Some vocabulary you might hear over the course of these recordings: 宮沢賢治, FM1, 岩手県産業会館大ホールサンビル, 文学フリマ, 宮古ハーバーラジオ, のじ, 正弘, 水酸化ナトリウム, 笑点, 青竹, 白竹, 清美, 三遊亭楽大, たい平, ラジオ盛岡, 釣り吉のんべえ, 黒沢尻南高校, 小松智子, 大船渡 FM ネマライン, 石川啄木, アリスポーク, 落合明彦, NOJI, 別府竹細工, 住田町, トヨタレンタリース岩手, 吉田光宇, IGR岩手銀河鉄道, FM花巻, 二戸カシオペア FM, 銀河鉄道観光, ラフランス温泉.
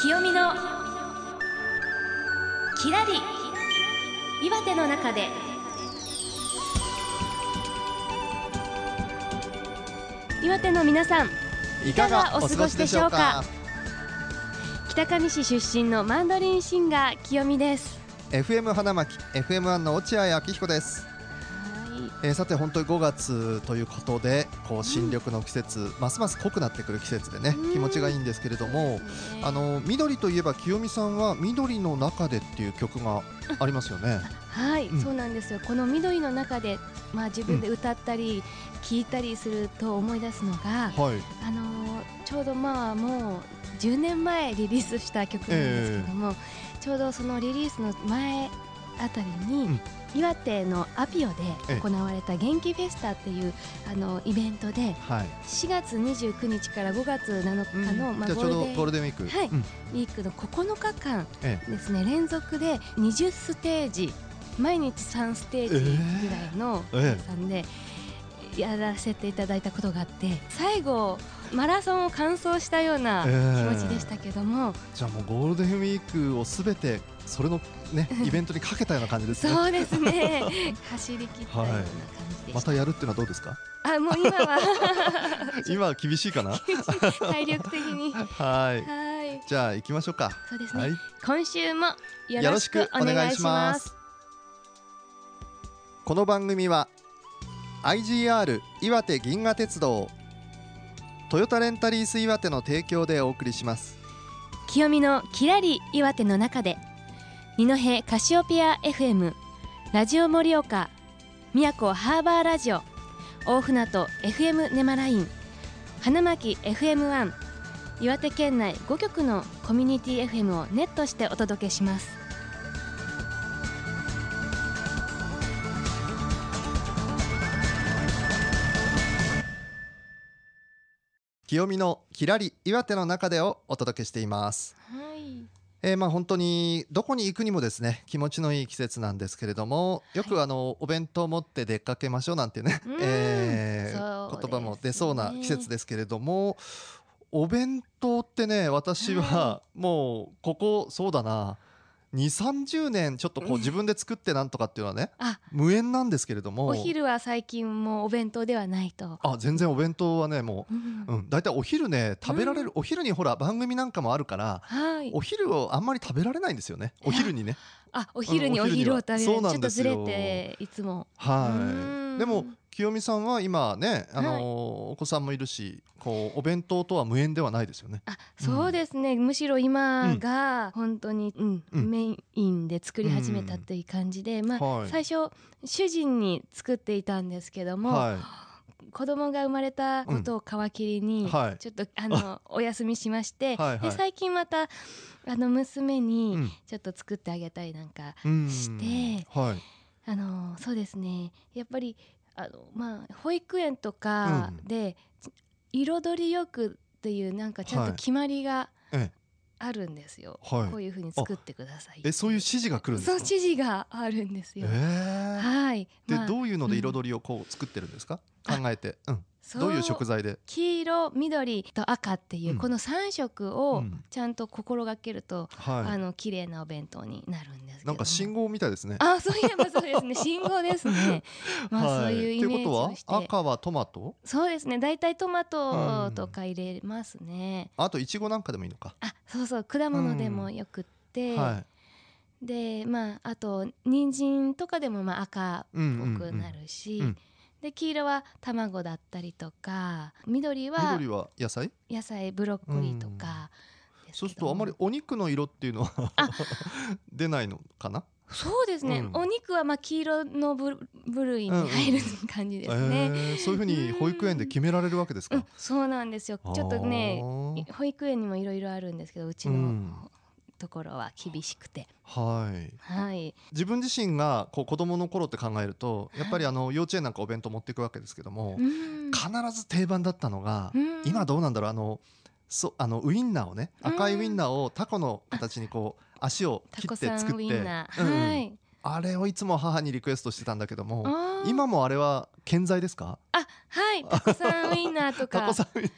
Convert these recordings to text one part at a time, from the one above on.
清美のきらり岩手の中で。岩手の皆さん、いかがお過ごしでしょうか。北上市出身のマンドリンシンガー清美です。 FM 花巻 FM1 の落合明彦です。さて本当に5月ということで、こう新緑の季節、ますます濃くなってくる季節でね、気持ちがいいんですけれども、緑といえば清美さんは緑の中でっていう曲がありますよね。はい、そうなんですよ。この緑の中で、自分で歌ったり聴いたりすると思い出すのが、ちょうどもう10年前リリースした曲なんですけども、ちょうどそのリリースの前あたりに、岩手のアピオで行われた元気フェスタっていうイベントで、4月29日から5月7日のゴールデンウィーク、ウィークの9日間ですね、連続で20ステージ、毎日3ステージぐらいの皆さんでやらせていただいたことがあって、最後マラソンを完走したような気持ちでしたけども、じゃあもうゴールデンウィークをすべてそれのね、イベントにかけたような感じですね。そうですね。走り切ったような感じでした。またやるっていうのはどうですか？もう今は今は厳しいかな。体力的に。はい。じゃあ行きましょうか。そうですね。はい、今週もよろしくお願いします。この番組は IGR 岩手銀河鉄道、トヨタレンタリース岩手の提供でお送りします。清美のきらり岩手の中で。二戸カシオペア FM、 ラジオ盛岡、宮古ハーバーラジオ、大船渡 FM ネマライン、花巻 FM1、 岩手県内5局のコミュニティ FM をネットしてお届けします。清美のきらり岩手の中でをお届けしています。本当にどこに行くにもですね、気持ちのいい季節なんですけれども、よくお弁当を持って出かけましょうなんてね、言葉も出そうな季節ですけれども、お弁当ってね、私はもうここそうだな、20-30 年ちょっとこう自分で作ってなんとかっていうのはね、無縁なんですけれども、お昼は最近もうお弁当ではないと。全然お弁当はね、もう、だいたいお昼ね、食べられる、お昼にほら番組なんかもあるから、お昼をあんまり食べられないんですよね。お昼にね。お昼にお昼を食べる。ちょっとずれていつも。でも清美さんは今ね、お子さんもいるし、こうお弁当とは無縁ではないですよね。そうですね、むしろ今が本当に、メインで作り始めたっていう感じで、最初主人に作っていたんですけども、子供が生まれたことを皮切りにちょっとお休みしまして、で最近また娘にちょっと作ってあげたりなんかして、そうですね、やっぱり保育園とかで彩りよくっていうなんかちゃんと決まりがあるんですよ。こういう風に作ってください。そういう指示が来るんですか？そう、指示があるんですよ。でどういうので彩りをこう作ってるんですか？考えて、どういう食材で？黄色、緑と赤っていうこの3色をちゃんと心がけると、綺麗なお弁当になるんですけど。なんか信号みたいですね。そういえばそうですね、信号ですね。そういうイメージをして。ということは赤はトマト？そうですね、だいたいトマトとか入れますね。あとイチゴなんかでもいいのか。そうそう、果物でもよくって。で、あと人参とかでも赤っぽくなるし。で黄色は卵だったりとか、緑は野菜ブロッコリーとか。そうするとあまりお肉の色っていうのは出ないのかな。そうですね、お肉は黄色の部類に入る感じですね。そういうふうに保育園で決められるわけですか？そうなんですよ。ちょっとね、保育園にもいろいろあるんですけど、うちのところは厳しくて、自分自身がこう子どもの頃って考えると、やっぱり幼稚園なんかお弁当持っていくわけですけども、必ず定番だったのが、今どうなんだろう、ウインナーをね、赤いウインナーをタコの形にこう足を切って作って、あれをいつも母にリクエストしてたんだけども、今もあれは健在ですか？はい、タコさんウインナーとかタコさんウイン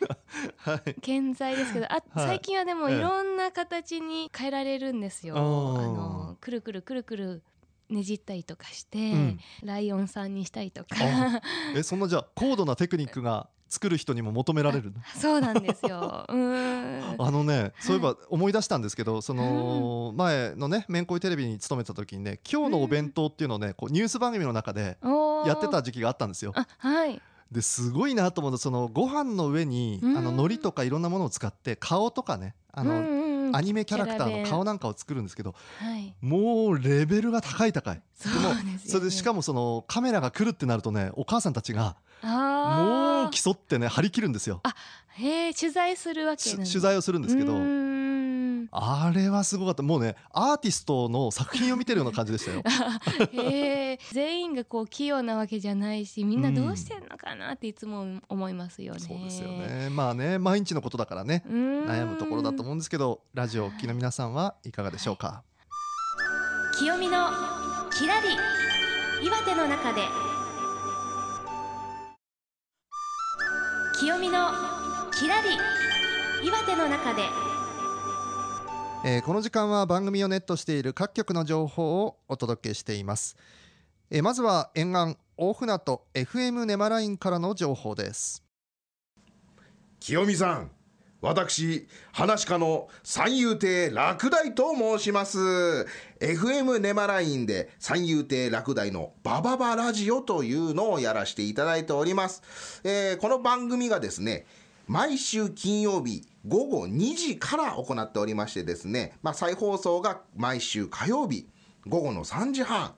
ナー、はい、健在ですけど、あ、最近はでもいろんな形に変えられるんですよ、くるくるくるくるねじったりとかして、うん、ライオンさんにしたりとかそんなじゃあ高度なテクニックが作る人にも求められるの？そうなんですよあのね、そういえば思い出したんですけど、その前のねめんこいテレビに勤めた時にね、今日のお弁当っていうのをね、こうニュース番組の中でやってた時期があったんですよ。あ、はい。ですごいなと思うの、そのご飯の上に海苔とかいろんなものを使って顔とかね、アニメキャラクターの顔なんかを作るんですけど、はい、もうレベルが高い高い。そうですね。それでしかもそのカメラが来るってなるとね、お母さんたちがもう競ってね張り切るんですよ。あ、へ、取材するわけなんで、取材をするんですけど、あれはすごかった。もうねアーティストの作品を見てるような感じでしたよへ、全員がこう器用なわけじゃないし、みんなどうしてんのかなっていつも思いますよね。そうですよね。まあね、毎日のことだからね、悩むところだと思うんですけど、ラジオお聞きの皆さんはいかがでしょうか。はい、清美のきらり岩手の中で。清美のきらり岩手の中で。この時間は番組をネットしている各局の情報をお届けしています。まずは沿岸大船渡 FM ネマラインからの情報です。清美さん、私噺家の三遊亭楽大と申します。 FM ネマラインで三遊亭楽大のバババラジオというのをやらせていただいております。この番組がですね、毎週金曜日午後2時から行っておりましてですね、再放送が毎週火曜日午後の3時半、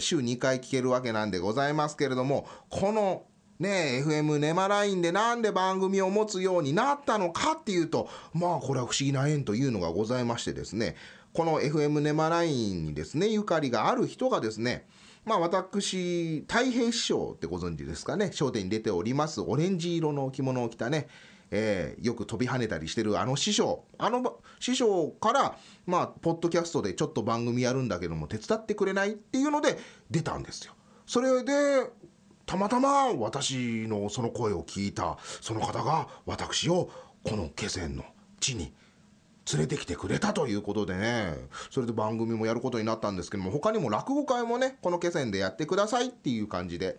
週2回聞けるわけなんでございますけれども、このね、FM ネマラインでなんで番組を持つようになったのかっていうと、これは不思議な縁というのがございましてですね、この FM ネマラインにですねゆかりがある人がですね、私たい平師匠ってご存知ですかね、笑点に出ておりますオレンジ色の着物を着たね、よく飛び跳ねたりしてるあの師匠から、ポッドキャストでちょっと番組やるんだけども手伝ってくれないっていうので出たんですよ。それでたまたま私のその声を聞いたその方が私をこの気仙の地に連れてきてくれたということでね、それで番組もやることになったんですけども、他にも落語会もねこの気仙でやってくださいっていう感じで、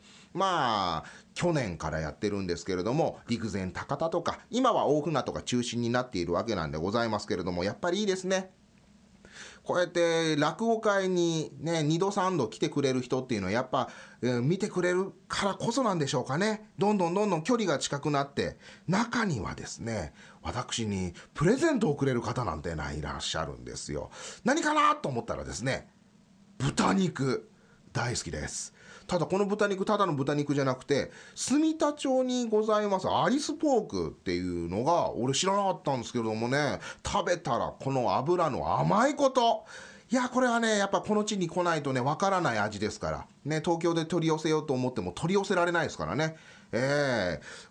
去年からやってるんですけれども、陸前高田とか今は大船とか中心になっているわけなんでございますけれども、やっぱりいいですね。こうやって落語会にね2度3度来てくれる人っていうのはやっぱ、見てくれるからこそなんでしょうかね。どんどんどんどん距離が近くなって、中にはですね私にプレゼントをくれる方なんていらっしゃるんですよ。何かなと思ったらですね、豚肉大好きです。ただこの豚肉、ただの豚肉じゃなくて住田町にございますアリスポークっていうのが俺知らなかったんですけれどもね、食べたらこの脂の甘いこと、いやこれはねやっぱこの地に来ないとねわからない味ですからね、東京で取り寄せようと思っても取り寄せられないですからね。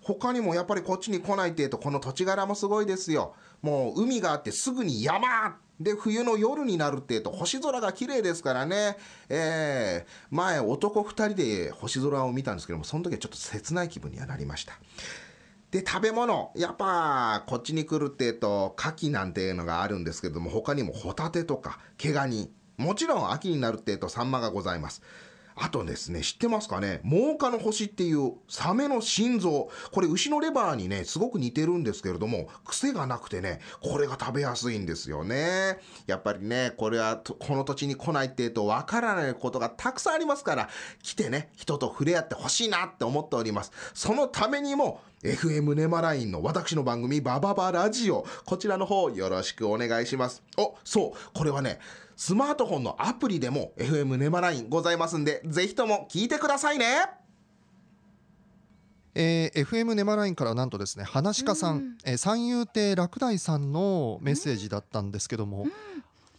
他にもやっぱりこっちに来ないっていうとこの土地柄もすごいですよ。もう海があってすぐに山で、冬の夜になるっていうと星空が綺麗ですからね。前男2人で星空を見たんですけども、その時はちょっと切ない気分にはなりました。で食べ物、やっぱこっちに来るっていうと牡蠣なんていうのがあるんですけども、他にもホタテとか毛ガニ、もちろん秋になるっていうとサンマがございます。あとですね、知ってますかね、モーカの星っていうサメの心臓、これ牛のレバーにねすごく似てるんですけれども、癖がなくてねこれが食べやすいんですよね。やっぱりねこれはこの土地に来ないっていうとわからないことがたくさんありますから、来てね人と触れ合ってほしいなって思っております。そのためにも FM ネマラインの私の番組バババラジオ、こちらの方よろしくお願いします。これはねスマートフォンのアプリでも FM ネマラインございますんで、ぜひとも聞いてくださいね。FM ネマラインからなんとですね、噺家さん、三遊亭楽大さんのメッセージだったんですけども、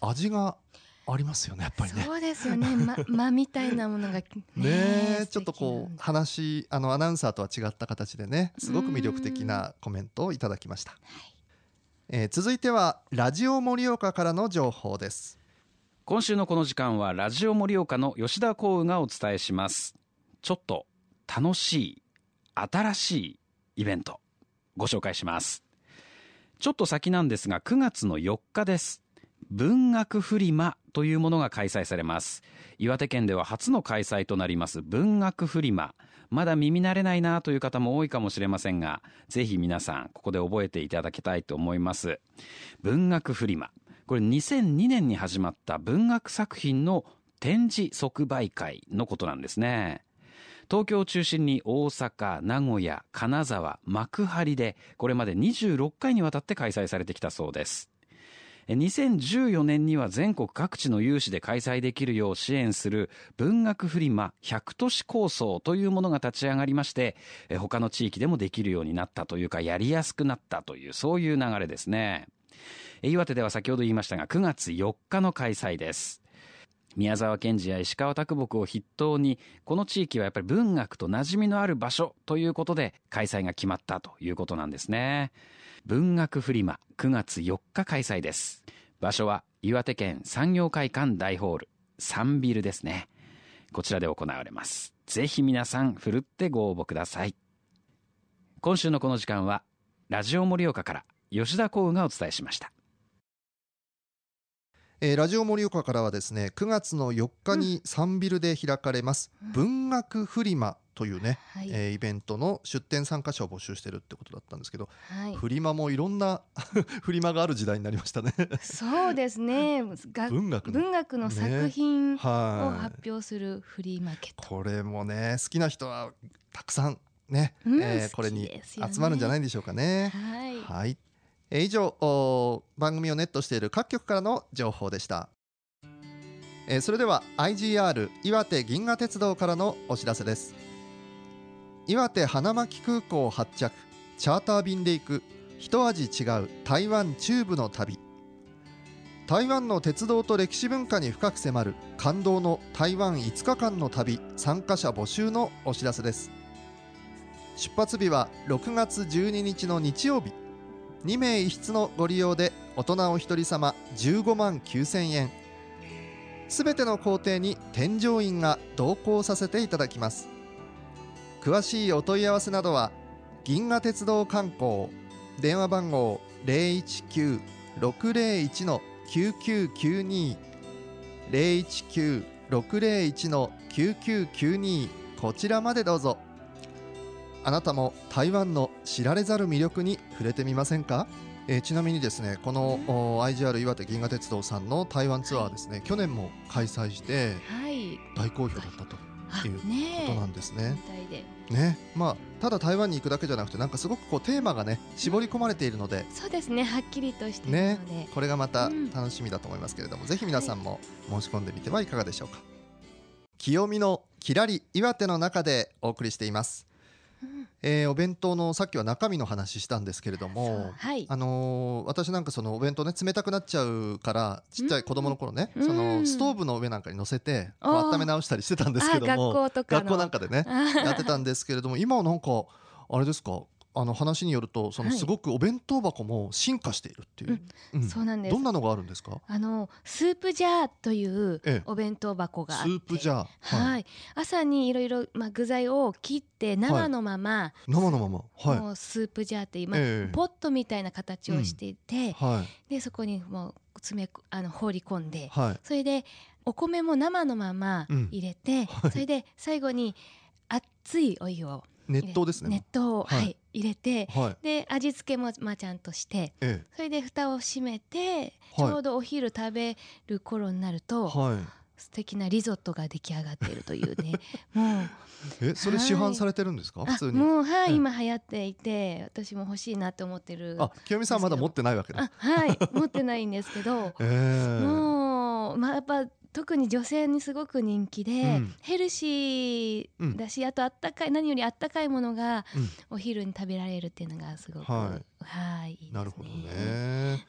味がありますよねやっぱりね。そうですよね、間みたいなものが ねちょっとこう話、アナウンサーとは違った形でねすごく魅力的なコメントをいただきました。続いてはラジオ盛岡からの情報です。今週のこの時間はラジオ盛岡の吉田光宇がお伝えします。ちょっと楽しい新しいイベントご紹介します。ちょっと先なんですが9月の4日です。文学フリマというものが開催されます。岩手県では初の開催となります文学フリマ、まだ耳慣れないなという方も多いかもしれませんが、ぜひ皆さんここで覚えていただきたいと思います。文学フリマ、これ2002年に始まった文学作品の展示即売会のことなんですね。東京を中心に大阪、名古屋、金沢、幕張でこれまで26回にわたって開催されてきたそうです。2014年には全国各地の有志で開催できるよう支援する文学フリマ100都市構想というものが立ち上がりまして、他の地域でもできるようになったというか、やりやすくなったという、そういう流れですね。岩手では先ほど言いましたが9月4日の開催です。宮沢賢治や石川啄木を筆頭に、この地域はやっぱり文学と馴染みのある場所ということで開催が決まったということなんですね。文学フリマ9月4日開催です。場所は岩手県産業会館大ホールサンビルですね。こちらで行われます。ぜひ皆さんふるってご応募ください。今週のこの時間はラジオ盛岡から吉田幸宇がお伝えしました。ラジオ盛岡からはですね、9月の4日にサンビルで開かれます、文学フリマというね、イベントの出展参加者を募集してるってことだったんですけど、フリマもいろんなフリマがある時代になりましたね。そうですね。文学の作品を発表するフリーマーケット、これもね好きな人はたくさんね、これに集まるんじゃないでしょうかね。はい、以上、番組をネットしている各局からの情報でした。それでは IGR 岩手銀河鉄道からのお知らせです。岩手花巻空港を発着、チャーター便で行く一味違う台湾中部の旅。台湾の鉄道と歴史文化に深く迫る感動の台湾5日間の旅、参加者募集のお知らせです。出発日は6月12日の日曜日、2名1室のご利用で大人お一人様15万9千円、すべての行程に添乗員が同行させていただきます。詳しいお問い合わせなどは銀河鉄道観光電話番号 019-601-9992 019-601-9992 こちらまでどうぞ。あなたも台湾の知られざる魅力に触れてみませんか。ちなみにですね、この、IGR 岩手銀河鉄道さんの台湾ツアーですね、去年も開催して、大好評だったということなんですね。ただ台湾に行くだけじゃなくて、なんかすごくこうテーマがね絞り込まれているので、そうですね、はっきりとしているので、これがまた楽しみだと思いますけれども、ぜひ皆さんも申し込んでみてはいかがでしょうか。清見のきらり岩手の中でお送りしています。お弁当のさっきは中身の話したんですけれども、私なんかそのお弁当ね冷たくなっちゃうから、ちっちゃい子供の頃ね、そのストーブの上なんかに乗せて温め直したりしてたんですけども、学校なんかでねやってたんですけれども、今はなんかあれですか、話によるとそのすごくお弁当箱も進化しているっていう、そうなんです。どんなのがあるんですか。スープジャーというお弁当箱があって、スープジャー、朝にいろいろ具材を切って生のままスープジャーって今、ポットみたいな形をしていて、でそこにもう放り込んで、それでお米も生のまま入れて、それで最後に熱いお湯を、熱湯を、入れて、で味付けもちゃんとして、それで蓋を閉めて、ちょうどお昼食べる頃になると、素敵なリゾットが出来上がっているというねもうそれ市販されてるんですか。普通にもう、今流行っていて、私も欲しいなと思ってる。清美さんまだ持ってないわけだ。持ってないんですけど、もうやっぱ特に女性にすごく人気で、ヘルシーだし、あとあったかい、何よりあったかいものがお昼に食べられるっていうのがすごく、いいですね。なるほどね。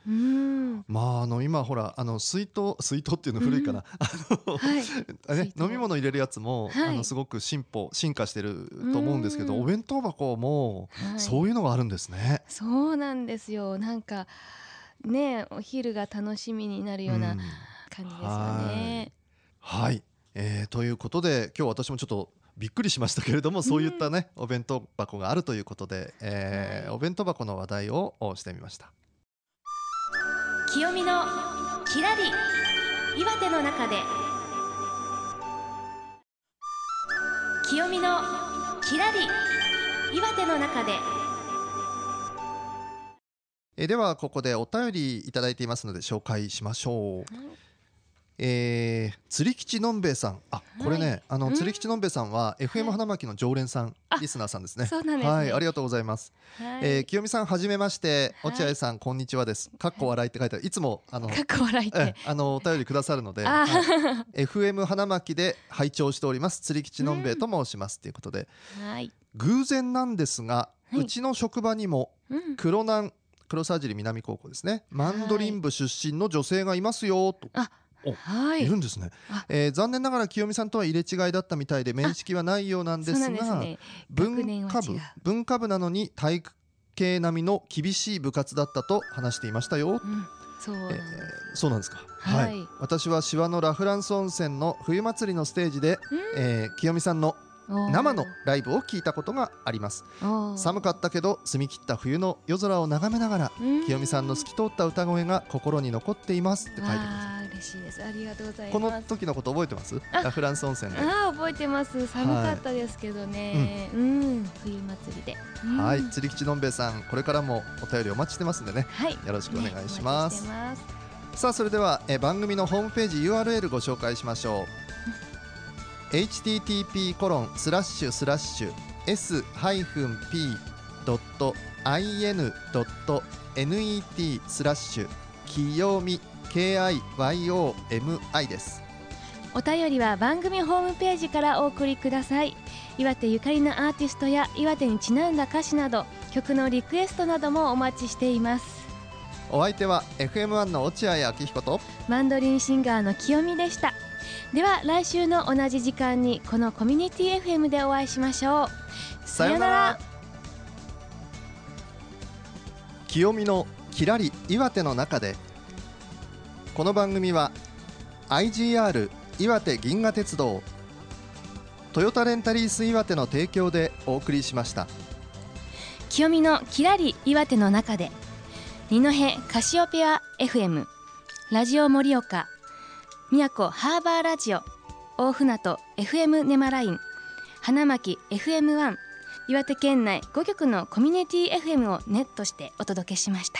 今ほら水筒っていうの古いから、飲み物入れるやつも、すごく進化してると思うんですけど、お弁当箱もそういうのがあるんですね。そうなんですよ。なんかね、お昼が楽しみになるような、感じですかね。ということで今日私もちょっとびっくりしましたけれども、そういったねお弁当箱があるということで、お弁当箱の話題をしてみました。きよみのきらり岩手の中で。きよみのきらり岩手の中で。ではここでお便りいただいていますので紹介しましょう。釣り吉のんべえさん、あ、これね、はい、釣り吉のんべえさんは FM 花巻の常連さん、はい、リスナーさんですね。そうなんですね、はい、ありがとうございます、はい。清美さんはじめまして、落合さんこんにちはです、かっこ笑いって書いてある。いつもかっこ笑いってお便りくださるので、はい、FM 花巻で拝聴しております、釣り吉のんべえと申しますということで、はい、偶然なんですが、はい、うちの職場にも黒沢尻南高校ですね、マンドリン部出身の女性がいますよと、はい、はい、いるんですね。残念ながら清美さんとは入れ違いだったみたいで面識はないようなんですが、文化部なのに体育系並みの厳しい部活だったと話していましたよ、うん、そうなんですか、はいはい、私は芝のラフランス温泉の冬祭りのステージで、清美さんの生のライブを聞いたことがあります。寒かったけど澄み切った冬の夜空を眺めながら、清美さんの透き通った歌声が心に残っていますって書いてください。嬉しいです、ありがとうございます。この時のこと覚えてます？ラフランス温泉で。覚えてます、寒かったですけどね、はい、冬祭りで、はい。釣り吉のんべえさん、これからもお便りお待ちしてますんでね、はい、よろしくお願いします。さあ、それでは番組のホームページ URL ご紹介しましょう。http://s-p.in.net/kiyomiです。お便りは番組ホームページからお送りください。岩手ゆかりのアーティストや岩手にちなんだ歌詞など、曲のリクエストなどもお待ちしています。お相手は FM1 の落合明彦とマンドリンシンガーの清美でした。では来週の同じ時間にこのコミュニティ FM でお会いしましょう。さよなら。清美のきらり岩手の中で。この番組は IGR 岩手銀河鉄道、トヨタレンタリース岩手の提供でお送りしました。清美のきらり岩手の中で、二戸カシオペア FM、 ラジオ盛岡、宮古ハーバーラジオ、大船渡 FM ネマライン、花巻 FM1、 岩手県内5局のコミュニティ FM をネットしてお届けしました。